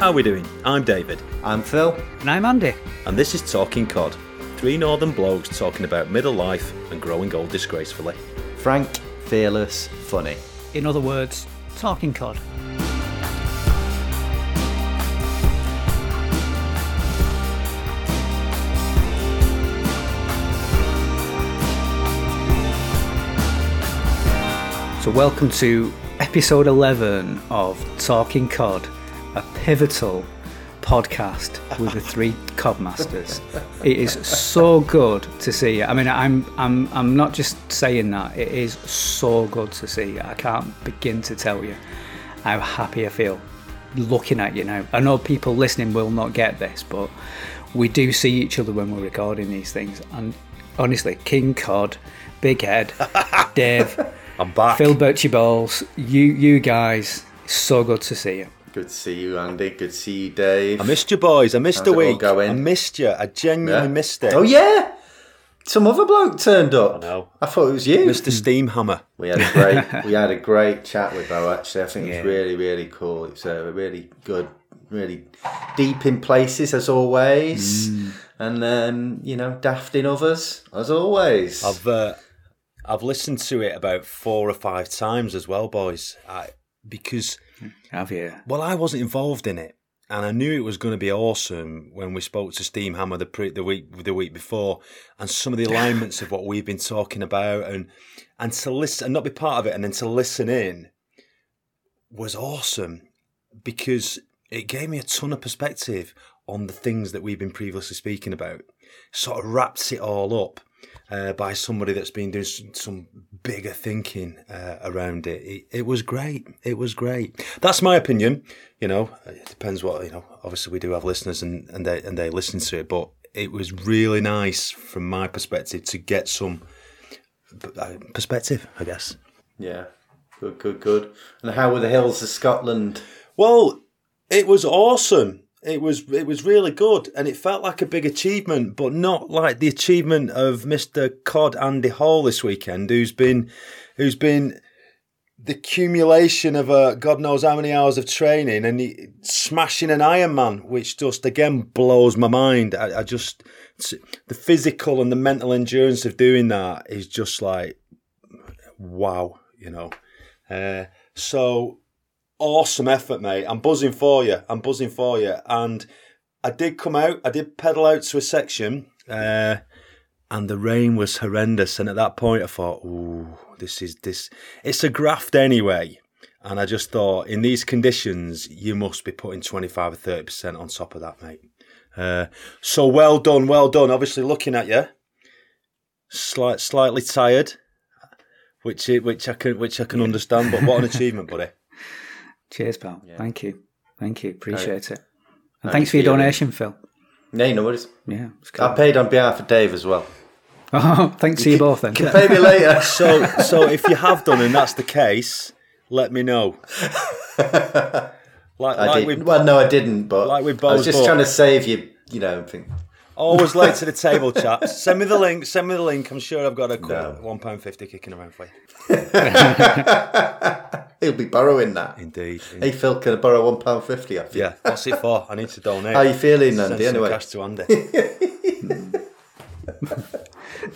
How are we doing? I'm David. I'm Phil. And I'm Andy. And this is Talking Cod. Three northern blokes talking about middle life and growing old disgracefully. Frank, fearless, funny. In other words, Talking Cod. So welcome to episode 11 of Talking Cod, a pivotal podcast with the three Codmasters. It is so good to see you. I mean, I'm not just saying that. It is so good to see you. I can't begin to tell you how happy I feel looking at you now. I know people listening will not get this, but we do see each other when we're recording these things. And honestly, King Cod, Big Head, Dave. I'm back. Phil Birchie Balls, you guys, so good to see you. Good to see you, Andy. Good to see you, Dave. I missed you, boys. I missed the week. I missed you. I genuinely missed it. Oh, yeah. Some other bloke turned up. I know. I thought it was you. Mr. Steamhammer. We had a great chat with Bo, actually. I think it was really, really cool. It's really good, really deep in places, as always. Mm. And, daft in others, as always. I've listened to it about 4 or 5 times as well, boys. Because have you? Well, I wasn't involved in it, and I knew it was going to be awesome when we spoke to Steamhammer the week before, and some of the alignments of what we've been talking about, and to listen and not be part of it, and then to listen in was awesome because it gave me a ton of perspective on the things that we've been previously speaking about. Sort of wraps it all up. By somebody that's been doing some bigger thinking around it. It was great. It was great. That's my opinion. You know, it depends what, you know, obviously we do have listeners and they listen to it, but it was really nice from my perspective to get some perspective, I guess. Yeah. Good. And how were the hills of Scotland? Well, it was awesome. It was really good, and it felt like a big achievement, but not like the achievement of Mr. Cod Andy Hall this weekend, who's been the accumulation of God knows how many hours of training and smashing an Ironman, which just again blows my mind. I just the physical and the mental endurance of doing that is just like wow, you know. So. Awesome effort, mate. I'm buzzing for you. And I did come out. I did pedal out to a section and the rain was horrendous. And at that point, I thought, ooh, this. It's a graft anyway. And I just thought, in these conditions, you must be putting 25 or 30% on top of that, mate. So well done. Obviously looking at you, slightly tired, which I can understand. But what an achievement, buddy. Cheers, pal. Yeah. Thank you. Appreciate it. And thanks for your donation, Phil. No, no worries. Yeah, cool. I paid on behalf of Dave as well. Oh, thanks to you both then. Can pay me later. So if you have done and that's the case, let me know. I didn't. But like we both, I was just trying to save you. You know, always late to the table, chaps. Send me the link. I'm sure I've got a £1.50 kicking around for you. He'll be borrowing that. Indeed. Hey, Phil, can I borrow £1.50 off you? Yeah, what's it for? I need to donate. How are you feeling, Andy, anyway? Cash to Andy.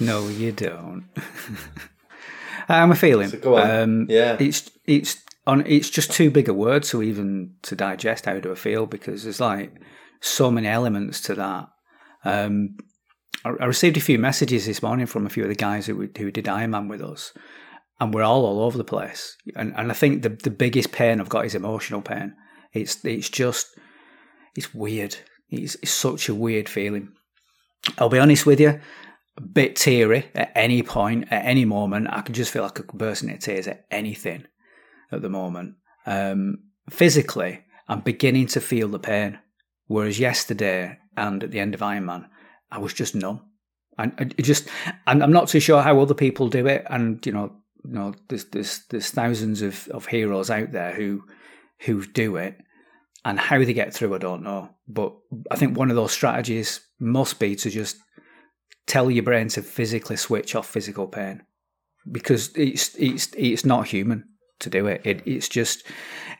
No, you don't. How am I feeling? So go on. It's just too big a word to even to digest. How do I feel? Because there's like so many elements to that. I received a few messages this morning from a few of the guys who did Ironman with us. And we're all over the place. And I think the biggest pain I've got is emotional pain. It's weird. It's such a weird feeling. I'll be honest with you, a bit teary at any point, at any moment. I can just feel like I could burst into tears at anything at the moment. Physically, I'm beginning to feel the pain. Whereas yesterday and at the end of Ironman, I was just numb. And I'm not too sure how other people do it. And, you know, there's thousands of heroes out there who do it, and how they get through, I don't know. But I think one of those strategies must be to just tell your brain to physically switch off physical pain, because it's not human to do it. It's just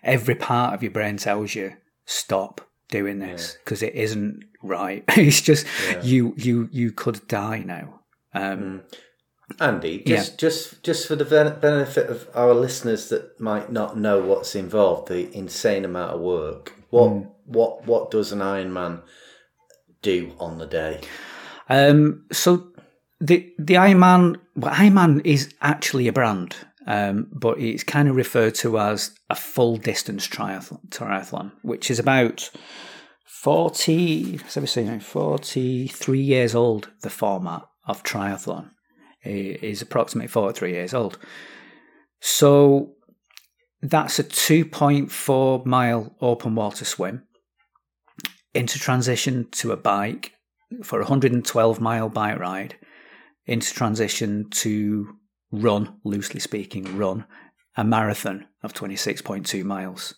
every part of your brain tells you stop, doing this because it isn't right. It's just you could die now. Andy, just for the benefit of our listeners that might not know what's involved, the insane amount of work. What does an Ironman do on the day? So the Ironman, well, Ironman is actually a brand, but it's kind of referred to as a full distance triathlon, which is about 43 years old. The format of triathlon is approximately 43 years old. So that's a 2.4 mile open water swim into transition to a bike for a 112 mile bike ride, into transition to run, loosely speaking, run a marathon of 26.2 miles.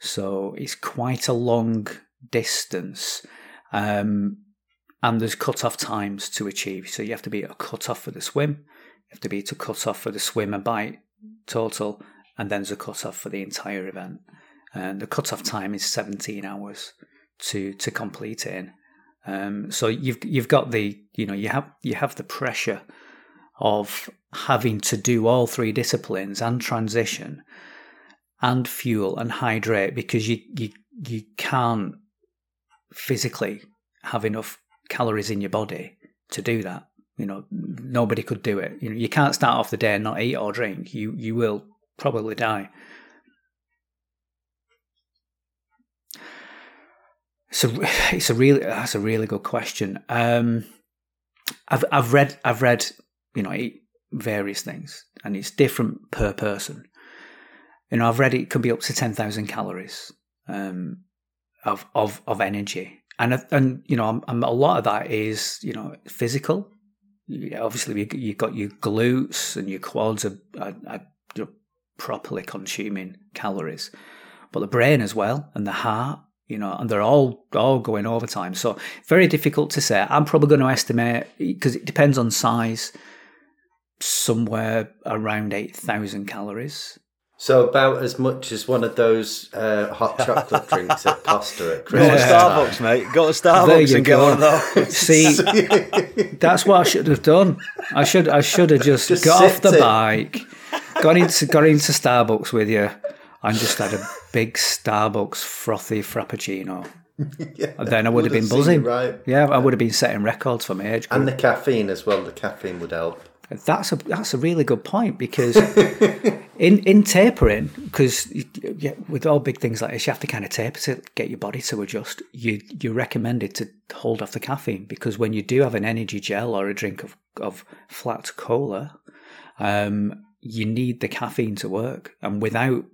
So it's quite a long distance. And there's cut-off times to achieve. So you have to be at a cut-off for the swim, you have to be to cut-off for the swim and bike total, and then there's a cut-off for the entire event. And the cut-off time is 17 hours to complete it in. So you've got the, you know, you have the pressure of having to do all three disciplines and transition and fuel and hydrate, because you can't physically have enough calories in your body to do that. You know, nobody could do it. You know, you can't start off the day and not eat or drink. You will probably die. So that's a really good question. I've read, you know, various things, and it's different per person. You know, I've read it could be up to 10,000 calories of energy, and you know, a lot of that is, you know, physical. Obviously, you've got your glutes and your quads are properly consuming calories, but the brain as well and the heart. You know, and they're all going overtime. So very difficult to say. I'm probably going to estimate, because it depends on size, somewhere around 8,000 calories. So about as much as one of those hot chocolate drinks at Costa at Christmas. Go to Starbucks, mate. Go to Starbucks and get one of those. See, that's what I should have done. I should have just got off the bike, got into Starbucks with you, and just had a big Starbucks frothy Frappuccino. And then I would have been buzzing. Right. Yeah, I would have been setting records for my age group. And the caffeine as well. The caffeine would help. That's a really good point, because in tapering, because with all big things like this, you have to kind of taper to get your body to adjust. You're recommended to hold off the caffeine, because when you do have an energy gel or a drink of flat cola, you need the caffeine to work. And without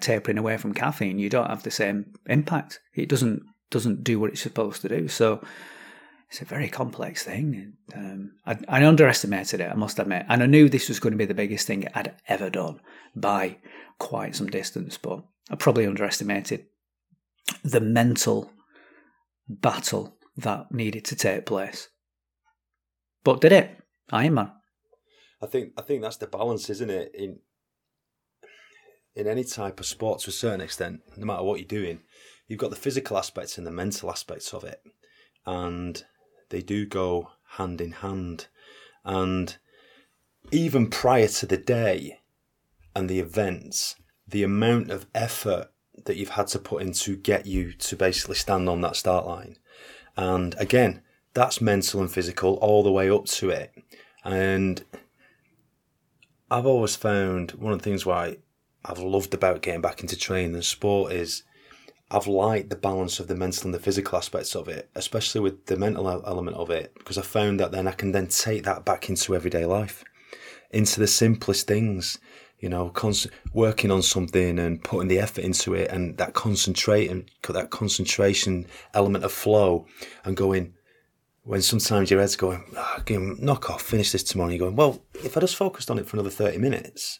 tapering away from caffeine, you don't have the same impact. It doesn't do what it's supposed to do. So it's a very complex thing. I underestimated it, I must admit. And I knew this was going to be the biggest thing I'd ever done by quite some distance, but I probably underestimated the mental battle that needed to take place. But did it. Ironman. I think that's the balance, isn't it? In any type of sport, to a certain extent, no matter what you're doing, you've got the physical aspects and the mental aspects of it, and they do go hand in hand. And even prior to the day and the events, the amount of effort that you've had to put in to get you to basically stand on that start line, and again, that's mental and physical all the way up to it. And I've always found one of the things why I've loved about getting back into training and sport is I've liked the balance of the mental and the physical aspects of it, especially with the mental element of it, because I found that then I can then take that back into everyday life, into the simplest things, you know, working on something and putting the effort into it, and that concentration element of flow, and going, when sometimes your head's going, knock off, finish this tomorrow, and you're going, well, if I just focused on it for another 30 minutes,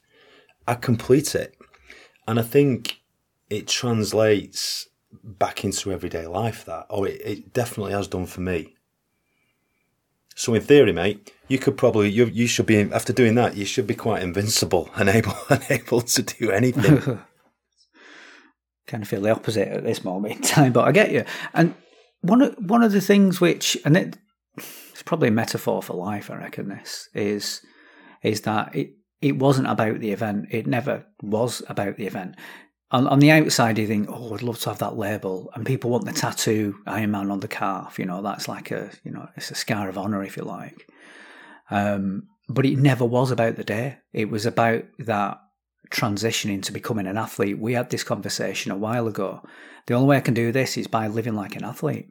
I complete it. And I think it translates back into everyday life, that. Oh, it definitely has done for me. So in theory, mate, you could probably, you should be, after doing that, you should be quite invincible and able to do anything. kind of feel the opposite at this moment in time, but I get you. And one of the things which, and it's probably a metaphor for life, I reckon, this is that it wasn't about the event. It never was about the event. On the outside, you think, oh, I'd love to have that label, and people want the tattoo Iron Man on the calf. You know, that's like a, you know, it's a scar of honour, if you like. But it never was about the day. It was about that transition into becoming an athlete. We had this conversation a while ago. The only way I can do this is by living like an athlete.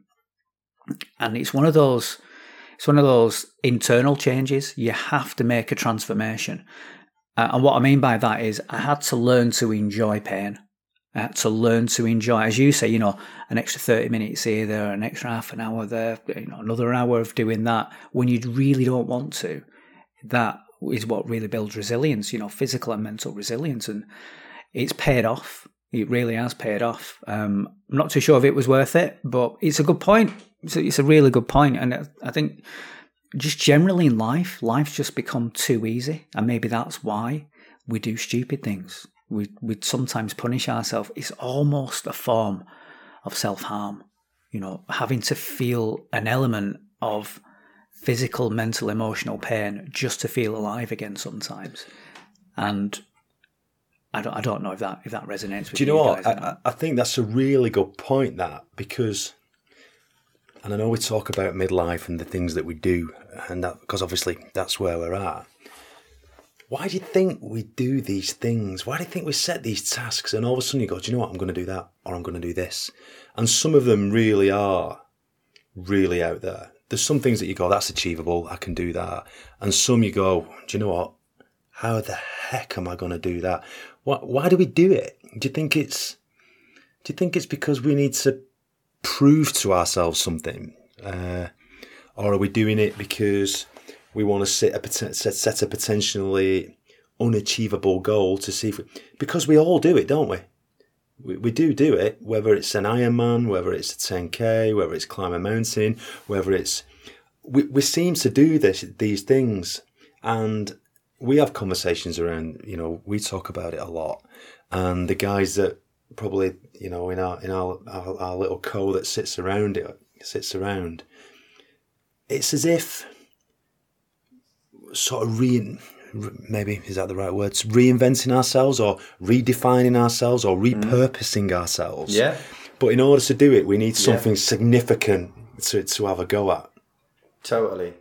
And it's one of those internal changes. You have to make a transformation. And what I mean by that is I had to learn to enjoy pain. I had to learn to enjoy, as you say, you know, an extra 30 minutes here, there, an extra half an hour there, you know, another hour of doing that when you really don't want to. That is what really builds resilience, you know, physical and mental resilience. And it's paid off. It really has paid off. I'm not too sure if it was worth it, but it's a good point. It's a really good point. And I think just generally in life, life's just become too easy. And maybe that's why we do stupid things. We sometimes punish ourselves. It's almost a form of self-harm, you know, having to feel an element of physical, mental, emotional pain just to feel alive again sometimes. And I don't know if that resonates with you. Do you know what? I think that's a really good point, that, because, and I know we talk about midlife and the things that we do, and that, because obviously that's where we're at. Why do you think we do these things? Why do you think we set these tasks and all of a sudden you go, do you know what? I'm going to do that, or I'm going to do this. And some of them really are really out there. There's some things that you go, that's achievable, I can do that. And some you go, do you know what? How the heck am I going to do that? Why do we do it? Do you think it's because we need to prove to ourselves something? Or are we doing it because we want to set a potentially unachievable goal to see if we... Because we all do it, don't we? We do it, whether it's an Ironman, whether it's a 10K, whether it's climb a mountain, whether it's... We seem to do these things, and we have conversations around, you know, we talk about it a lot. And the guys that probably, you know, in our little co that sits around, it's as if sort of maybe, is that the right word? It's reinventing ourselves or redefining ourselves or repurposing ourselves. Yeah. But in order to do it, we need something significant to have a go at. Totally.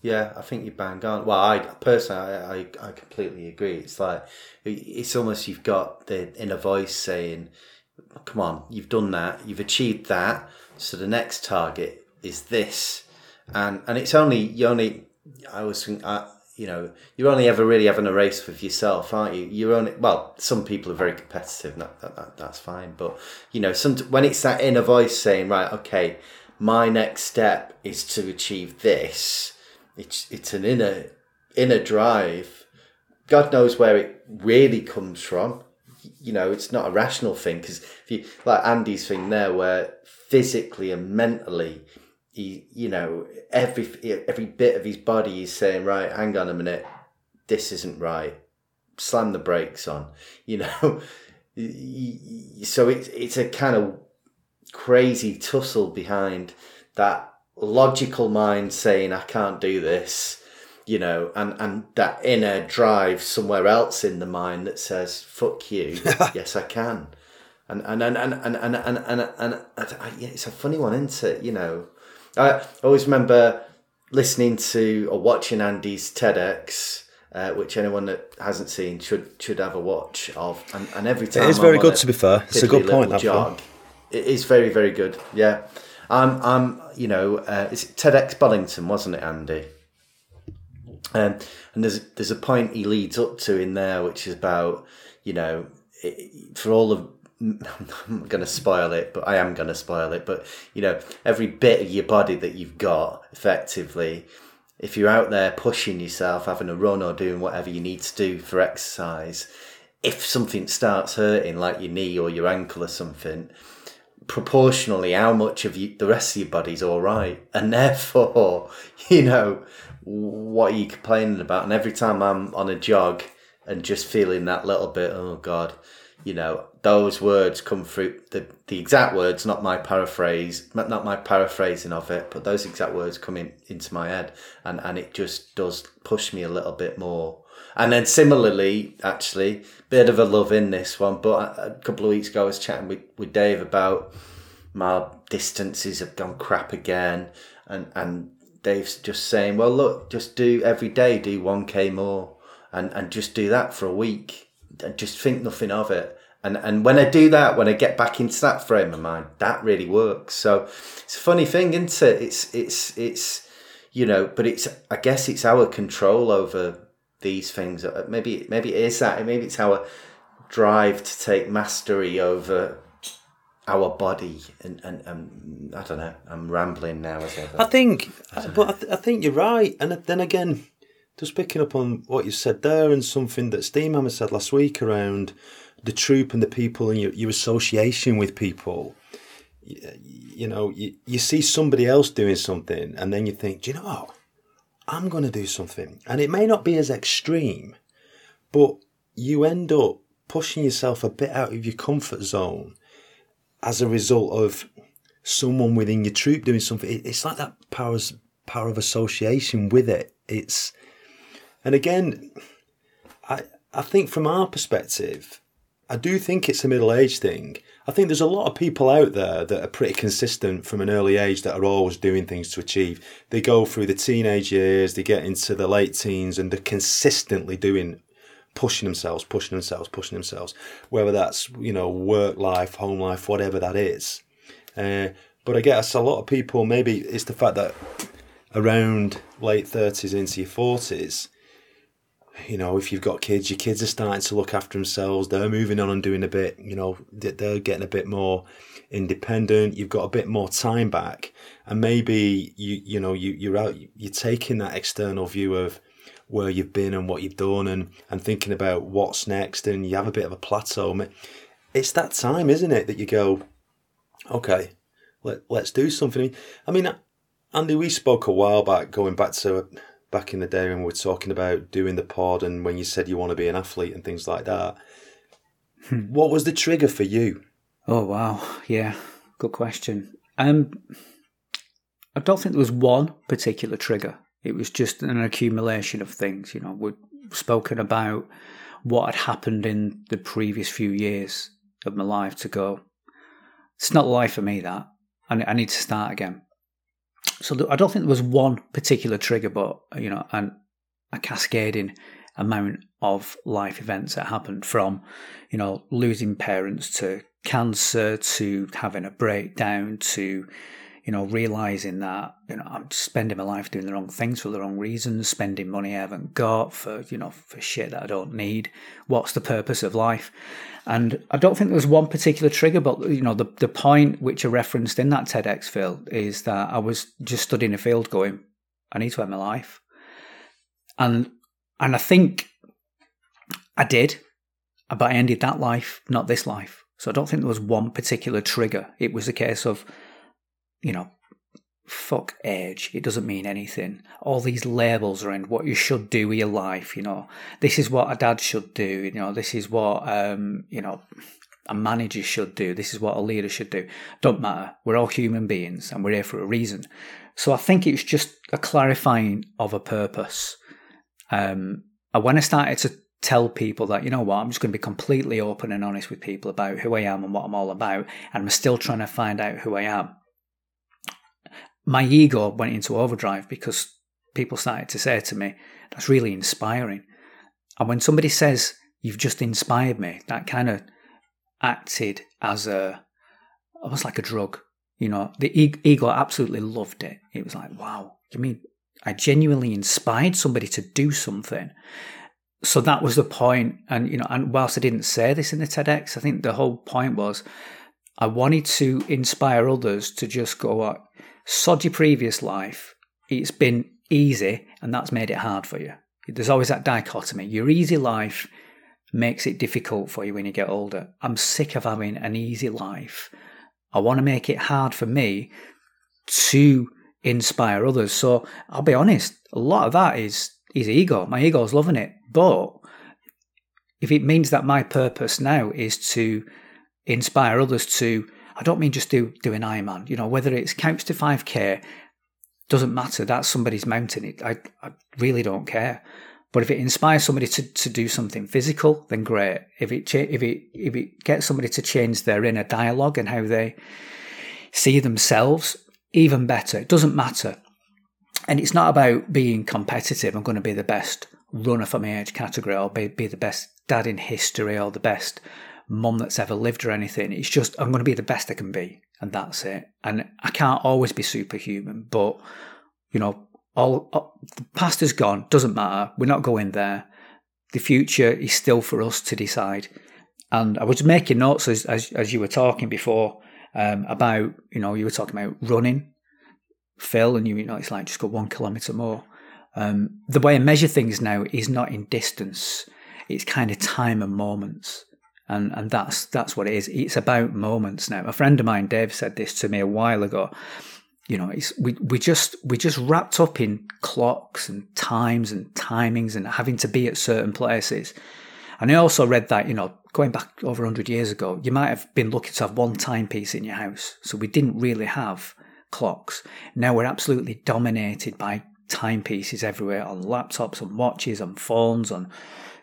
Yeah, I think you're bang on. Well, I personally, I completely agree. It's like, it's almost you've got the inner voice saying, come on, you've done that, you've achieved that, so the next target is this. And it's only, I always think, you know, you're only ever really having a race with yourself, aren't you? You're only, well, some people are very competitive, that's fine. But, you know, when it's that inner voice saying, right, okay, my next step is to achieve this, it's an inner drive. God knows where it really comes from. You know, it's not a rational thing, because if you, like Andy's thing there, where physically and mentally, he, you know, every bit of his body is saying, right, hang on a minute, this isn't right. Slam the brakes on, you know. So it's a kind of crazy tussle behind that logical mind saying, I can't do this, you know, and that inner drive somewhere else in the mind that says, fuck you, yes, I can. And it's a funny one, isn't it? You know, I always remember listening to or watching Andy's TEDx, which anyone that hasn't seen should have a watch of. And every time it is very good, to be fair. It's a good point. Jog, it is very, very good. Yeah, I'm. You know, it's TEDx Bollington, wasn't it, Andy? And there's a point he leads up to in there, which is about, you know, for all of... I'm going to spoil it, but I am going to spoil it. But, you know, every bit of your body that you've got, effectively, if you're out there pushing yourself, having a run or doing whatever you need to do for exercise, if something starts hurting, like your knee or your ankle or something, proportionally, how much of you, the rest of your body's all right. And therefore, you know, what are you complaining about? And every time I'm on a jog and just feeling that little bit, oh God, you know, those words come through, the exact words, not my paraphrasing of it, but those exact words come into my head, and it just does push me a little bit more. And then similarly, actually, bit of a love in this one, but a couple of weeks ago I was chatting with Dave about my distances have gone crap again, and Dave's just saying, well, look, just do every day, do 1K more, and just do that for a week, and just think nothing of it. And when I do that, when I get back into that frame of mind, that really works. So it's a funny thing, isn't it? It's you know, but it's, I guess it's our control over these things. Maybe it is that. Maybe it's our drive to take mastery over our body. And I don't know. I'm rambling now as ever. I think you're right. And then again, just picking up on what you said there and something that Steamhammer said last week around the troop and the people and your association with people, you see somebody else doing something and then you think, do you know what? I'm going to do something. And it may not be as extreme, but you end up pushing yourself a bit out of your comfort zone as a result of someone within your troop doing something. It's like that power of association with it. It's, and again, I think from our perspective, I do think it's a middle-aged thing. I think there's a lot of people out there that are pretty consistent from an early age that are always doing things to achieve. They go through the teenage years, they get into the late teens, and they're consistently doing, pushing themselves, whether that's, work life, home life, whatever that is. But I guess a lot of people, maybe it's the fact that around late 30s into your 40s, if you've got kids, your kids are starting to look after themselves. They're moving on and doing a bit, they're getting a bit more independent. You've got a bit more time back. And maybe, you're out, you're taking that external view of where you've been and what you've done and thinking about what's next. And you have a bit of a plateau. It's that time, isn't it, that you go, okay, let's do something. I mean, Andy, we spoke a while back, back in the day when we were talking about doing the pod and when you said you want to be an athlete and things like that. What was the trigger for you? Oh, wow. Yeah, good question. I don't think there was one particular trigger. It was just an accumulation of things. We'd spoken about what had happened in the previous few years of my life to go, it's not life for me, that. I need to start again. So I don't think there was one particular trigger, but, a cascading amount of life events that happened from, losing parents to cancer to having a breakdown to, realising that, I'm spending my life doing the wrong things for the wrong reasons, spending money I haven't got for shit that I don't need. What's the purpose of life? And I don't think there was one particular trigger, but, the point which I referenced in that TEDx field is that I was just stood in a field going, I need to end my life. And I think I did, but I ended that life, not this life. So I don't think there was one particular trigger. It was a case of, fuck age, it doesn't mean anything. All these labels around what you should do with your life, this is what a dad should do, this is what, a manager should do, this is what a leader should do. Don't matter, we're all human beings and we're here for a reason. So I think it's just a clarifying of a purpose. And when I started to tell people that, I'm just going to be completely open and honest with people about who I am and what I'm all about, and I'm still trying to find out who I am, my ego went into overdrive because people started to say to me, that's really inspiring. And when somebody says, you've just inspired me, that kind of acted as almost like a drug. The ego absolutely loved it. It was like, wow, you mean I genuinely inspired somebody to do something? So that was the point. And, and whilst I didn't say this in the TEDx, I think the whole point was I wanted to inspire others to just go out, sod your previous life, it's been easy and that's made it hard for you. There's always that dichotomy. Your easy life makes it difficult for you when you get older. I'm sick of having an easy life. I want to make it hard for me to inspire others. So I'll be honest, a lot of that is ego. My ego's loving it. But if it means that my purpose now is to inspire others to, I don't mean just do an Ironman, you know, whether it's counts to 5K, doesn't matter. That's somebody's mountain. I really don't care. But if it inspires somebody to do something physical, then great. If it gets somebody to change their inner dialogue and how they see themselves, even better. It doesn't matter. And it's not about being competitive. I'm going to be the best runner for my age category, or be the best dad in history, or the best mum that's ever lived or anything. It's just, I'm going to be the best I can be, and that's it. And I can't always be superhuman, but, you know, all the past is gone, doesn't matter, we're not going there. The future is still for us to decide. And I was making notes as you were talking before, about, you know, you were talking about running, Phil, and you know, it's like just go 1 kilometre more. The way I measure things now is not in distance, it's kind of time and moments. And that's what it is. It's about moments now. A friend of mine, Dave, said this to me a while ago. You know, it's we just wrapped up in clocks and times and timings and having to be at certain places. And I also read that, you know, going back over 100 years ago, you might have been lucky to have one timepiece in your house. So we didn't really have clocks. Now we're absolutely dominated by timepieces everywhere, on laptops, on watches, on phones, on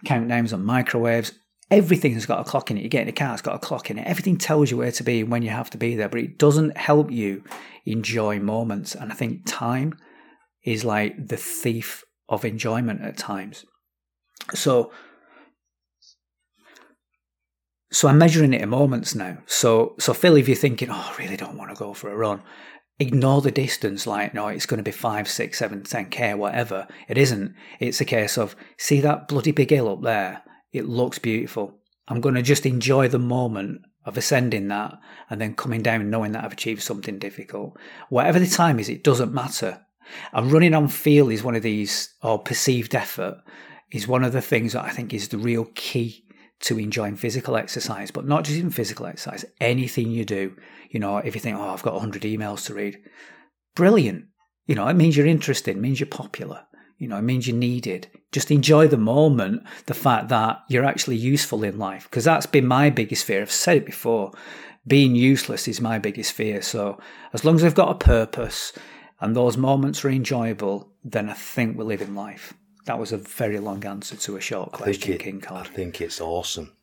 countdowns, on microwaves. Everything has got a clock in it. You get in a car, it's got a clock in it. Everything tells you where to be and when you have to be there, but it doesn't help you enjoy moments. And I think time is like the thief of enjoyment at times. So I'm measuring it in moments now. So Phil, if you're thinking, oh, I really don't want to go for a run, ignore the distance, like, no, it's going to be 5, 6, 7, 10K, whatever. It isn't. It's a case of, see that bloody big hill up there? It looks beautiful. I'm going to just enjoy the moment of ascending that and then coming down knowing that I've achieved something difficult. Whatever the time is, it doesn't matter. And running on feel is one of these, or perceived effort, is one of the things that I think is the real key to enjoying physical exercise, but not just in physical exercise, anything you do. You know, if you think, oh, I've got 100 emails to read, brilliant. You know, it means you're interested, it means you're popular. You know, it means you're needed. Just enjoy the moment, the fact that you're actually useful in life, because that's been my biggest fear. I've said it before, being useless is my biggest fear. So as long as I've got a purpose and those moments are enjoyable, then I think we're living life. That was a very long answer to a short question, King Cod. I think it's awesome.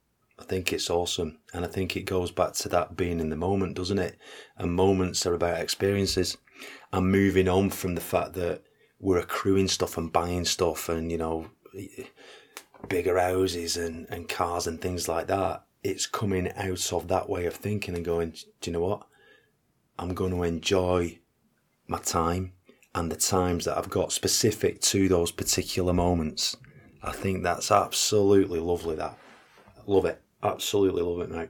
And I think it goes back to that being in the moment, doesn't it? And moments are about experiences. And moving on from the fact that we're accruing stuff and buying stuff and, you know, bigger houses and cars and things like that. It's coming out of that way of thinking and going, do you know what? I'm going to enjoy my time and the times that I've got specific to those particular moments. I think that's absolutely lovely, that. Love it. Absolutely love it, mate.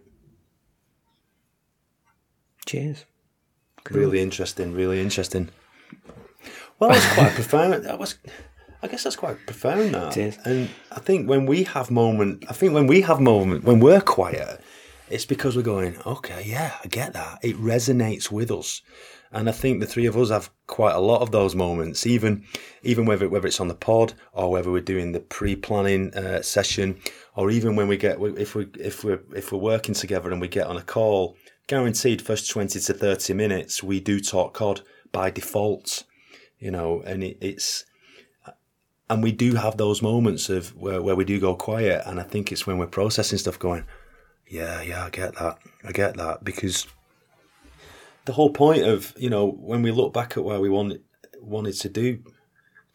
Cheers. Cool. Really interesting. Well, that's quite profound. That. It is. And I think when we're quiet, it's because we're going, okay, yeah, I get that. It resonates with us. And I think the three of us have quite a lot of those moments, even whether it's on the pod or whether we're doing the pre-planning session, or even when we if we're working together and we get on a call, guaranteed first 20 to 30 minutes, we do talk COD by default. You know, and we do have those moments of where we do go quiet, and I think it's when we're processing stuff going, yeah, I get that, because the whole point of, you know, when we look back at where we wanted to do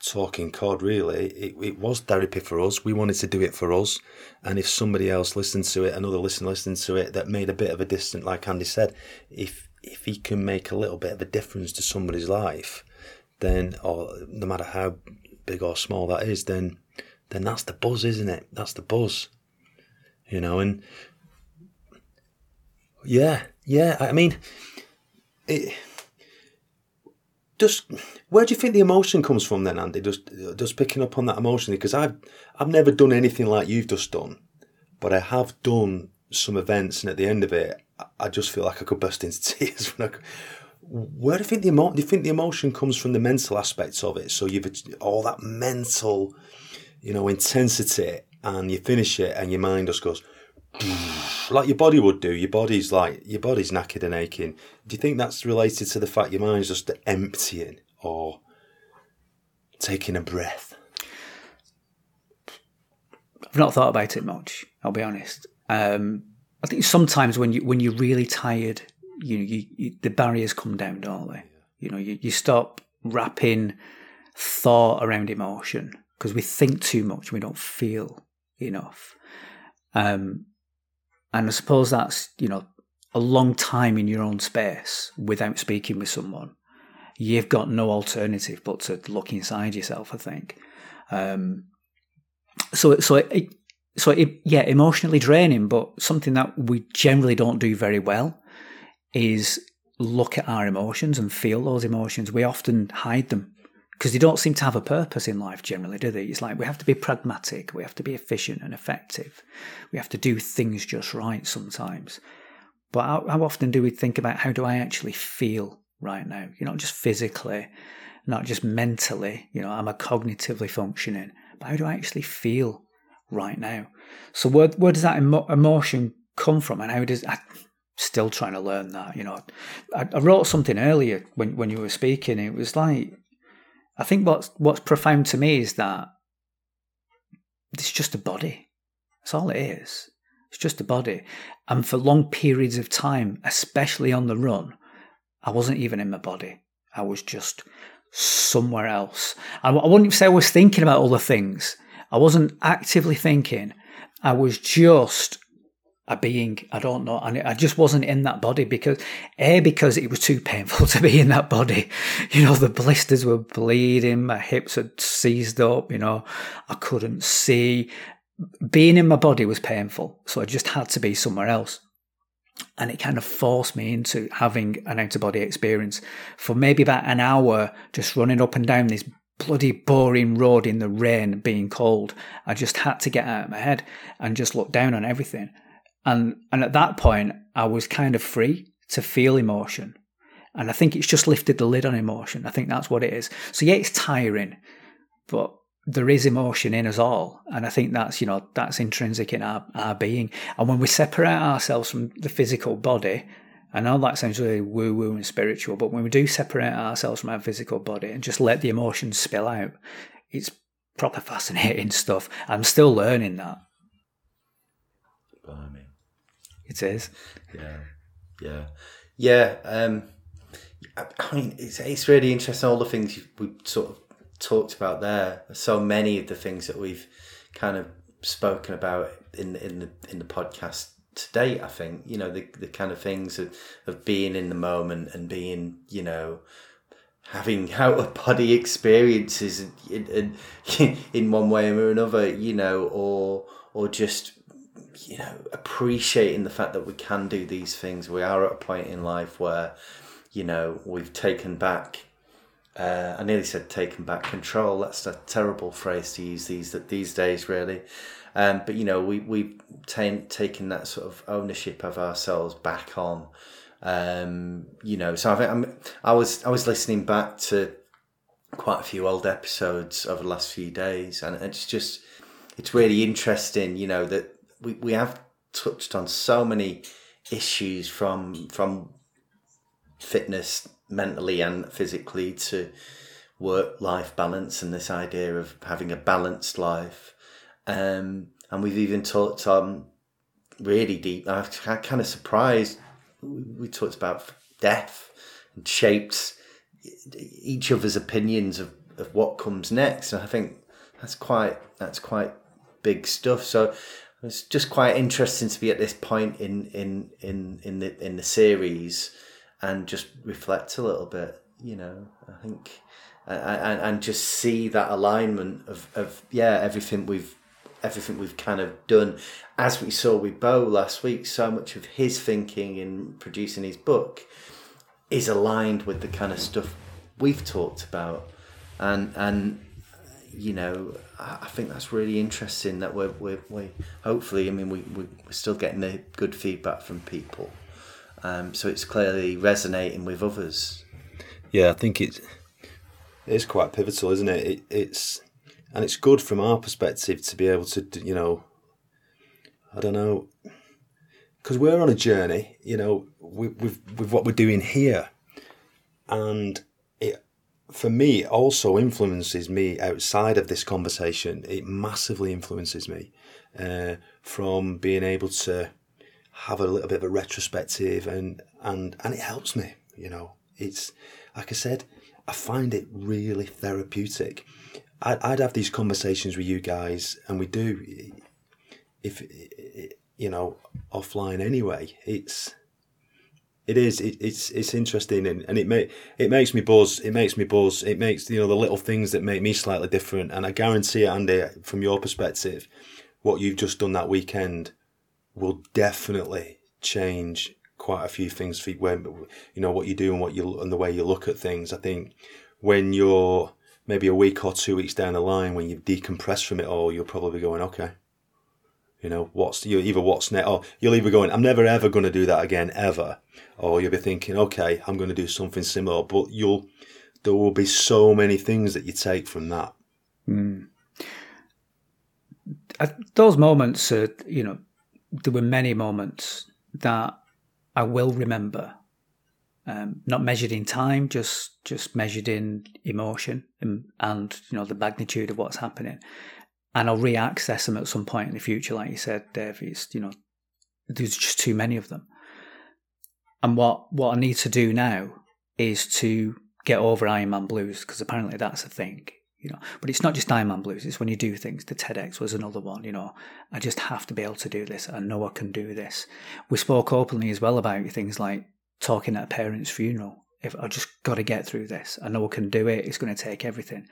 Talking Cod, really, it was therapy for us. We wanted to do it for us, and if somebody else listened to it, another listener listened to it, that made a bit of a distance, like Andy said, if he can make a little bit of a difference to somebody's life, then, or no matter how big or small that is, then that's the buzz, isn't it? That's the buzz, you know. And yeah. I mean, it just, where do you think the emotion comes from then, Andy? Just picking up on that emotionally, because I've never done anything like you've just done, but I have done some events, and at the end of it, I just feel like I could burst into tears when I. Where do you think the emotion comes from? The mental aspects of it. So you've all that mental, you know, intensity, and you finish it and your mind just goes like your body would do. Your body's knackered and aching. Do you think that's related to the fact your mind's just emptying or taking a breath? I've not thought about it much, I'll be honest. I think sometimes when you're really tired, you the barriers come down, don't they? You know, you stop wrapping thought around emotion because we think too much and we don't feel enough. And I suppose that's, a long time in your own space without speaking with someone. You've got no alternative but to look inside yourself, I think. So, emotionally draining, but something that we generally don't do very well is look at our emotions and feel those emotions. We often hide them because they don't seem to have a purpose in life generally, do they? It's like we have to be pragmatic, we have to be efficient and effective. We have to do things just right sometimes. But how often do we think about how do I actually feel right now? Not just physically, not just mentally, am I cognitively functioning? But how do I actually feel right now? So where does that emotion come from? And I'm still trying to learn that, I wrote something earlier when you were speaking. It was like, I think what's profound to me is that it's just a body. That's all it is. It's just a body. And for long periods of time, especially on the run, I wasn't even in my body. I was just somewhere else. I wouldn't even say I was thinking about other things. I wasn't actively thinking. I was just a being. I don't know. And I just wasn't in that body because it was too painful to be in that body. The blisters were bleeding. My hips had seized up. I couldn't see. Being in my body was painful. So I just had to be somewhere else. And it kind of forced me into having an out-of-body experience for maybe about an hour, just running up and down this bloody boring road in the rain, being cold. I just had to get out of my head and just look down on everything. And at that point, I was kind of free to feel emotion. And I think it's just lifted the lid on emotion. I think that's what it is. So yeah, it's tiring, but there is emotion in us all. And I think that's, that's intrinsic in our being. And when we separate ourselves from the physical body, I know that sounds really woo-woo and spiritual, but when we do separate ourselves from our physical body and just let the emotions spill out, it's proper fascinating stuff. I'm still learning that. Blimey. It is. Yeah. I mean, it's really interesting, all the things we've sort of talked about there. So many of the things that we've kind of spoken about in the podcast today, I think, the kind of things of being in the moment and being, having out-of-body experiences in one way or another, or just, appreciating the fact that we can do these things. We are at a point in life where, we've taken back, I nearly said taken back control. That's a terrible phrase to use these days, really. But we've taken that sort of ownership of ourselves back on. So I think I was listening back to quite a few old episodes over the last few days, and it's really interesting. That we have touched on so many issues from fitness, mentally and physically, to work-life balance and this idea of having a balanced life. And we've even talked really deep. I'm kind of surprised we talked about death and shaped each other's opinions of what comes next. And I think that's quite big stuff. So it's just quite interesting to be at this point in the series and just reflect a little bit. I think and just see that alignment of everything we've kind of done, as we saw with Bo last week. So much of his thinking in producing his book is aligned with the kind of stuff we've talked about, and I think that's really interesting that we hopefully, we're still getting the good feedback from people, so it's clearly resonating with others. Yeah, I think it is quite pivotal, isn't it? It's And it's good from our perspective to be able to, you know, I don't know, because we're on a journey, you know, with what we're doing here. And it, for me, also influences me outside of this conversation. It massively influences me from being able to have a little bit of a retrospective, and it helps me, you know. It's, like I said, I find it really therapeutic. I'd have these conversations with you guys, and we do, if you know, offline anyway. It's interesting, and it makes me buzz. It makes, you know, the little things that make me slightly different. And I guarantee it, Andy, from your perspective, what you've just done that weekend will definitely change quite a few things for you, when, you know, what you do and what you, and the way you look at things. I think when you're maybe a week or 2 weeks down the line, when you've decompressed from it all, you'll probably be going, okay, you know, what's next? Or you'll either going, I'm never ever going to do that again, ever. Or you'll be thinking, okay, I'm going to do something similar. But there will be so many things that you take from that. Mm. Those moments are, you know, there were many moments that I will remember, not measured in time, just measured in emotion and you know, the magnitude of what's happening. And I'll reaccess them at some point in the future, like you said, Dave. It's, you know, there's just too many of them. And what I need to do now is to get over Ironman blues, because apparently that's a thing. You know, but it's not just Ironman blues, it's when you do things. The TEDx was another one, you know. I just have to be able to do this. I know I can do this. We spoke openly as well about things like talking at a parent's funeral. If I just got to get through this. I know I can do it. It's going to take everything.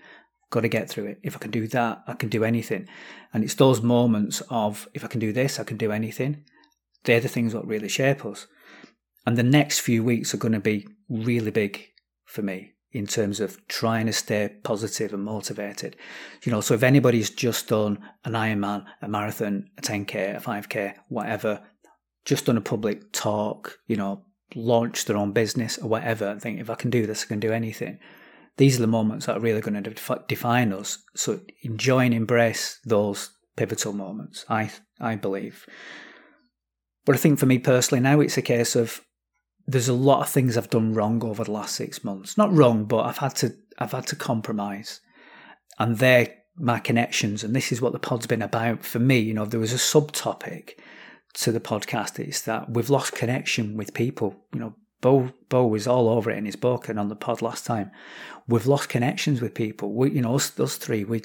Got to get through it. If I can do that, I can do anything. And it's those moments of, if I can do this, I can do anything. They're the things that really shape us. And the next few weeks are going to be really big for me, in terms of trying to stay positive and motivated. You know, so if anybody's just done an Ironman, a marathon, a 10K, a 5K, whatever, just done a public talk, you know, launched their own business or whatever, and think, if I can do this, I can do anything. These are the moments that are really going to define us. So enjoy and embrace those pivotal moments, I believe. But I think for me personally now, it's a case of, there's a lot of things I've done wrong over the last 6 months. Not wrong, but I've had to compromise. And they're my connections. And this is what the pod's been about for me. You know, there was a subtopic to the podcast. It's that we've lost connection with people. You know, Bo was all over it in his book and on the pod last time. We've lost connections with people. We, you know, us three, we're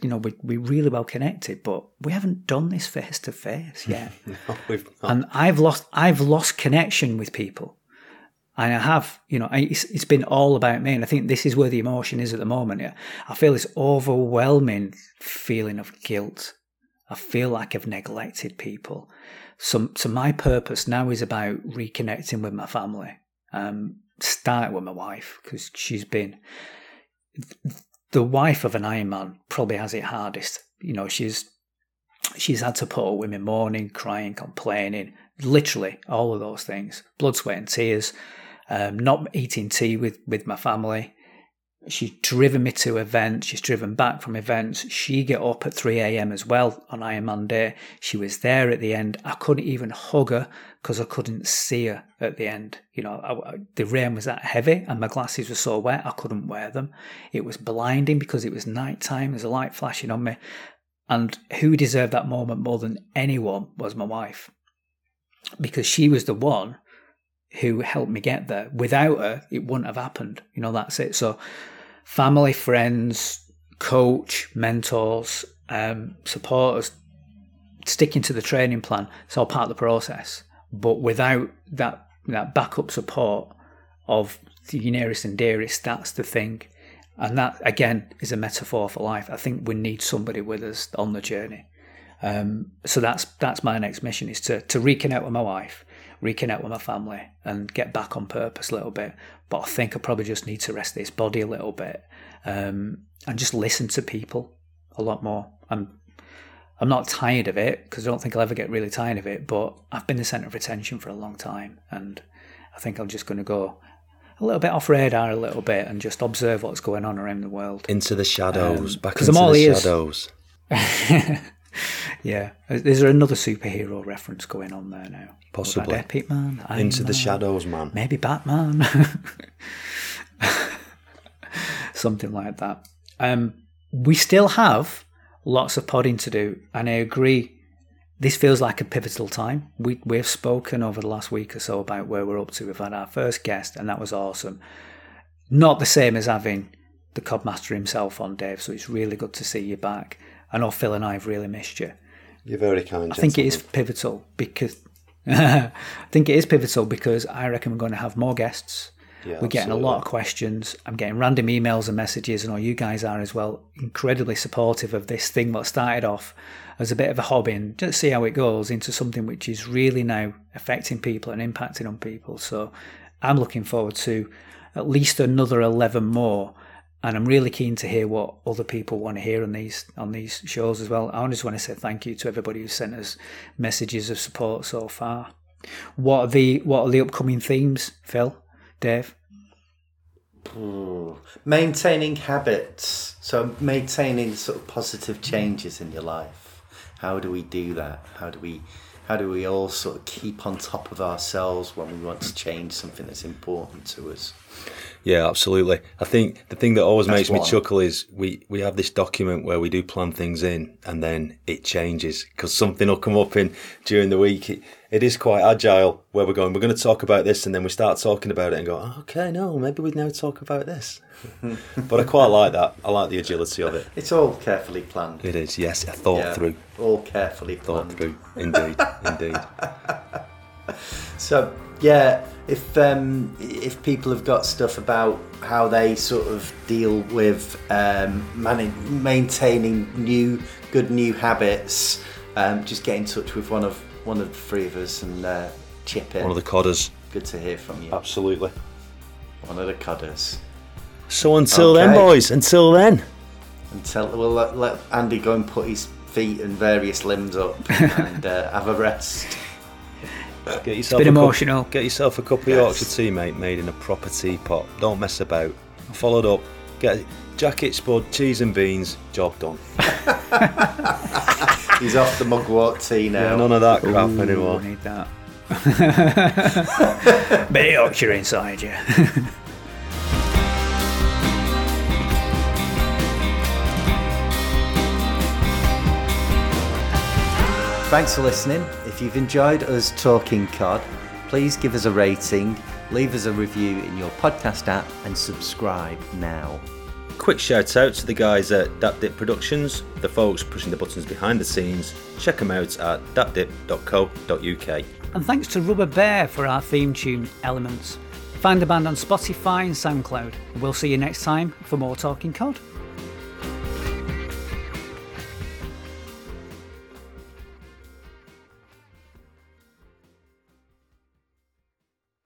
really well connected, but we haven't done this face to face yet. No, we've not. And I've lost connection with people. And I have, you know, it's been all about me. And I think this is where the emotion is at the moment. Yeah? I feel this overwhelming feeling of guilt. I feel like I've neglected people. So my purpose now is about reconnecting with my family. Start with my wife, because she's been... The wife of an Ironman probably has it hardest. You know, she's had to put up with me mourning, crying, complaining, literally all of those things. Blood, sweat and tears. Not eating tea with my family. She's driven me to events. She's driven back from events. She get up at 3 a.m. as well on Ironman Day. She was there at the end. I couldn't even hug her because I couldn't see her at the end. You know, the rain was that heavy and my glasses were so wet I couldn't wear them. It was blinding because it was night time. There's a light flashing on me. And who deserved that moment more than anyone was my wife. Because she was the one who helped me get there. Without her, it wouldn't have happened. You know, that's it. So family, friends, coach, mentors, supporters, sticking to the training plan, it's all part of the process. But without that backup support of the nearest and dearest, that's the thing. And that, again, is a metaphor for life. I think we need somebody with us on the journey. So that's my next mission, is to reconnect with my wife, reconnect with my family and get back on purpose a little bit. But I think I probably just need to rest this body a little bit and just listen to people a lot more. I'm not tired of it because I don't think I'll ever get really tired of it, but I've been the centre of attention for a long time and I think I'm just going to go a little bit off radar a little bit and just observe what's going on around the world. Into the shadows, back into the shadows. Yeah. Is there another superhero reference going on there now? Possibly. Like Epic Man, Into the Shadows Man. Maybe Batman. Something like that. We still have lots of podding to do, and I agree. This feels like a pivotal time. We've spoken over the last week or so about where we're up to. We've had our first guest, and that was awesome. Not the same as having the Codmaster himself on, Dave, so it's really good to see you back. I know Phil and I have really missed you. You're very kind. I think it is pivotal because I reckon we're going to have more guests. Yeah, we're getting a lot of questions. I'm getting random emails and messages, and all you guys are as well, incredibly supportive of this thing that started off as a bit of a hobby and just see how it goes into something which is really now affecting people and impacting on people. So I'm looking forward to at least another 11 more, and I'm really keen to hear what other people want to hear on these shows as well. I just want to say thank you to everybody who sent us messages of support so far. What are the upcoming themes, Phil? Dave? Maintaining habits. So maintaining sort of positive changes in your life. How do we do that? How do we all sort of keep on top of ourselves when we want to change something that's important to us? Yeah, absolutely. I think the thing that always makes me chuckle is we have this document where we do plan things in, and then it changes because something will come up during the week. It is quite agile where we're going to talk about this, and then we start talking about it and go, okay, no, maybe we'd now talk about this. But I quite like that. I like the agility of it. It's all carefully planned. It is, yes. Thought through. All carefully planned. Thought through, indeed. So, yeah, if people have got stuff about how they sort of deal with maintaining good new habits, just get in touch with one of the three of us and chip in. One of the Codders. Good to hear from you. Absolutely. One of the Codders. So until then, boys. Until we'll let Andy go and put his feet and various limbs up and have a rest. Get yourself a cup of Yorkshire tea, mate, made in a proper teapot. Don't mess about. Followed up, get a jacket, spud, cheese and beans, job done. He's off the mugwort tea now. Yeah, none of that crap anymore. I need that. Bit of Yorkshire inside you. Thanks for listening. If you've enjoyed us talking cod, please give us a rating, leave us a review in your podcast app, and subscribe now. Quick shout out to the guys at Dapdip Productions, the folks pushing the buttons behind the scenes. Check them out at dapdip.co.uk. And thanks to Rubber Bear for our theme tune, Elements. Find the band on Spotify and SoundCloud. We'll see you next time for more Talking Cod.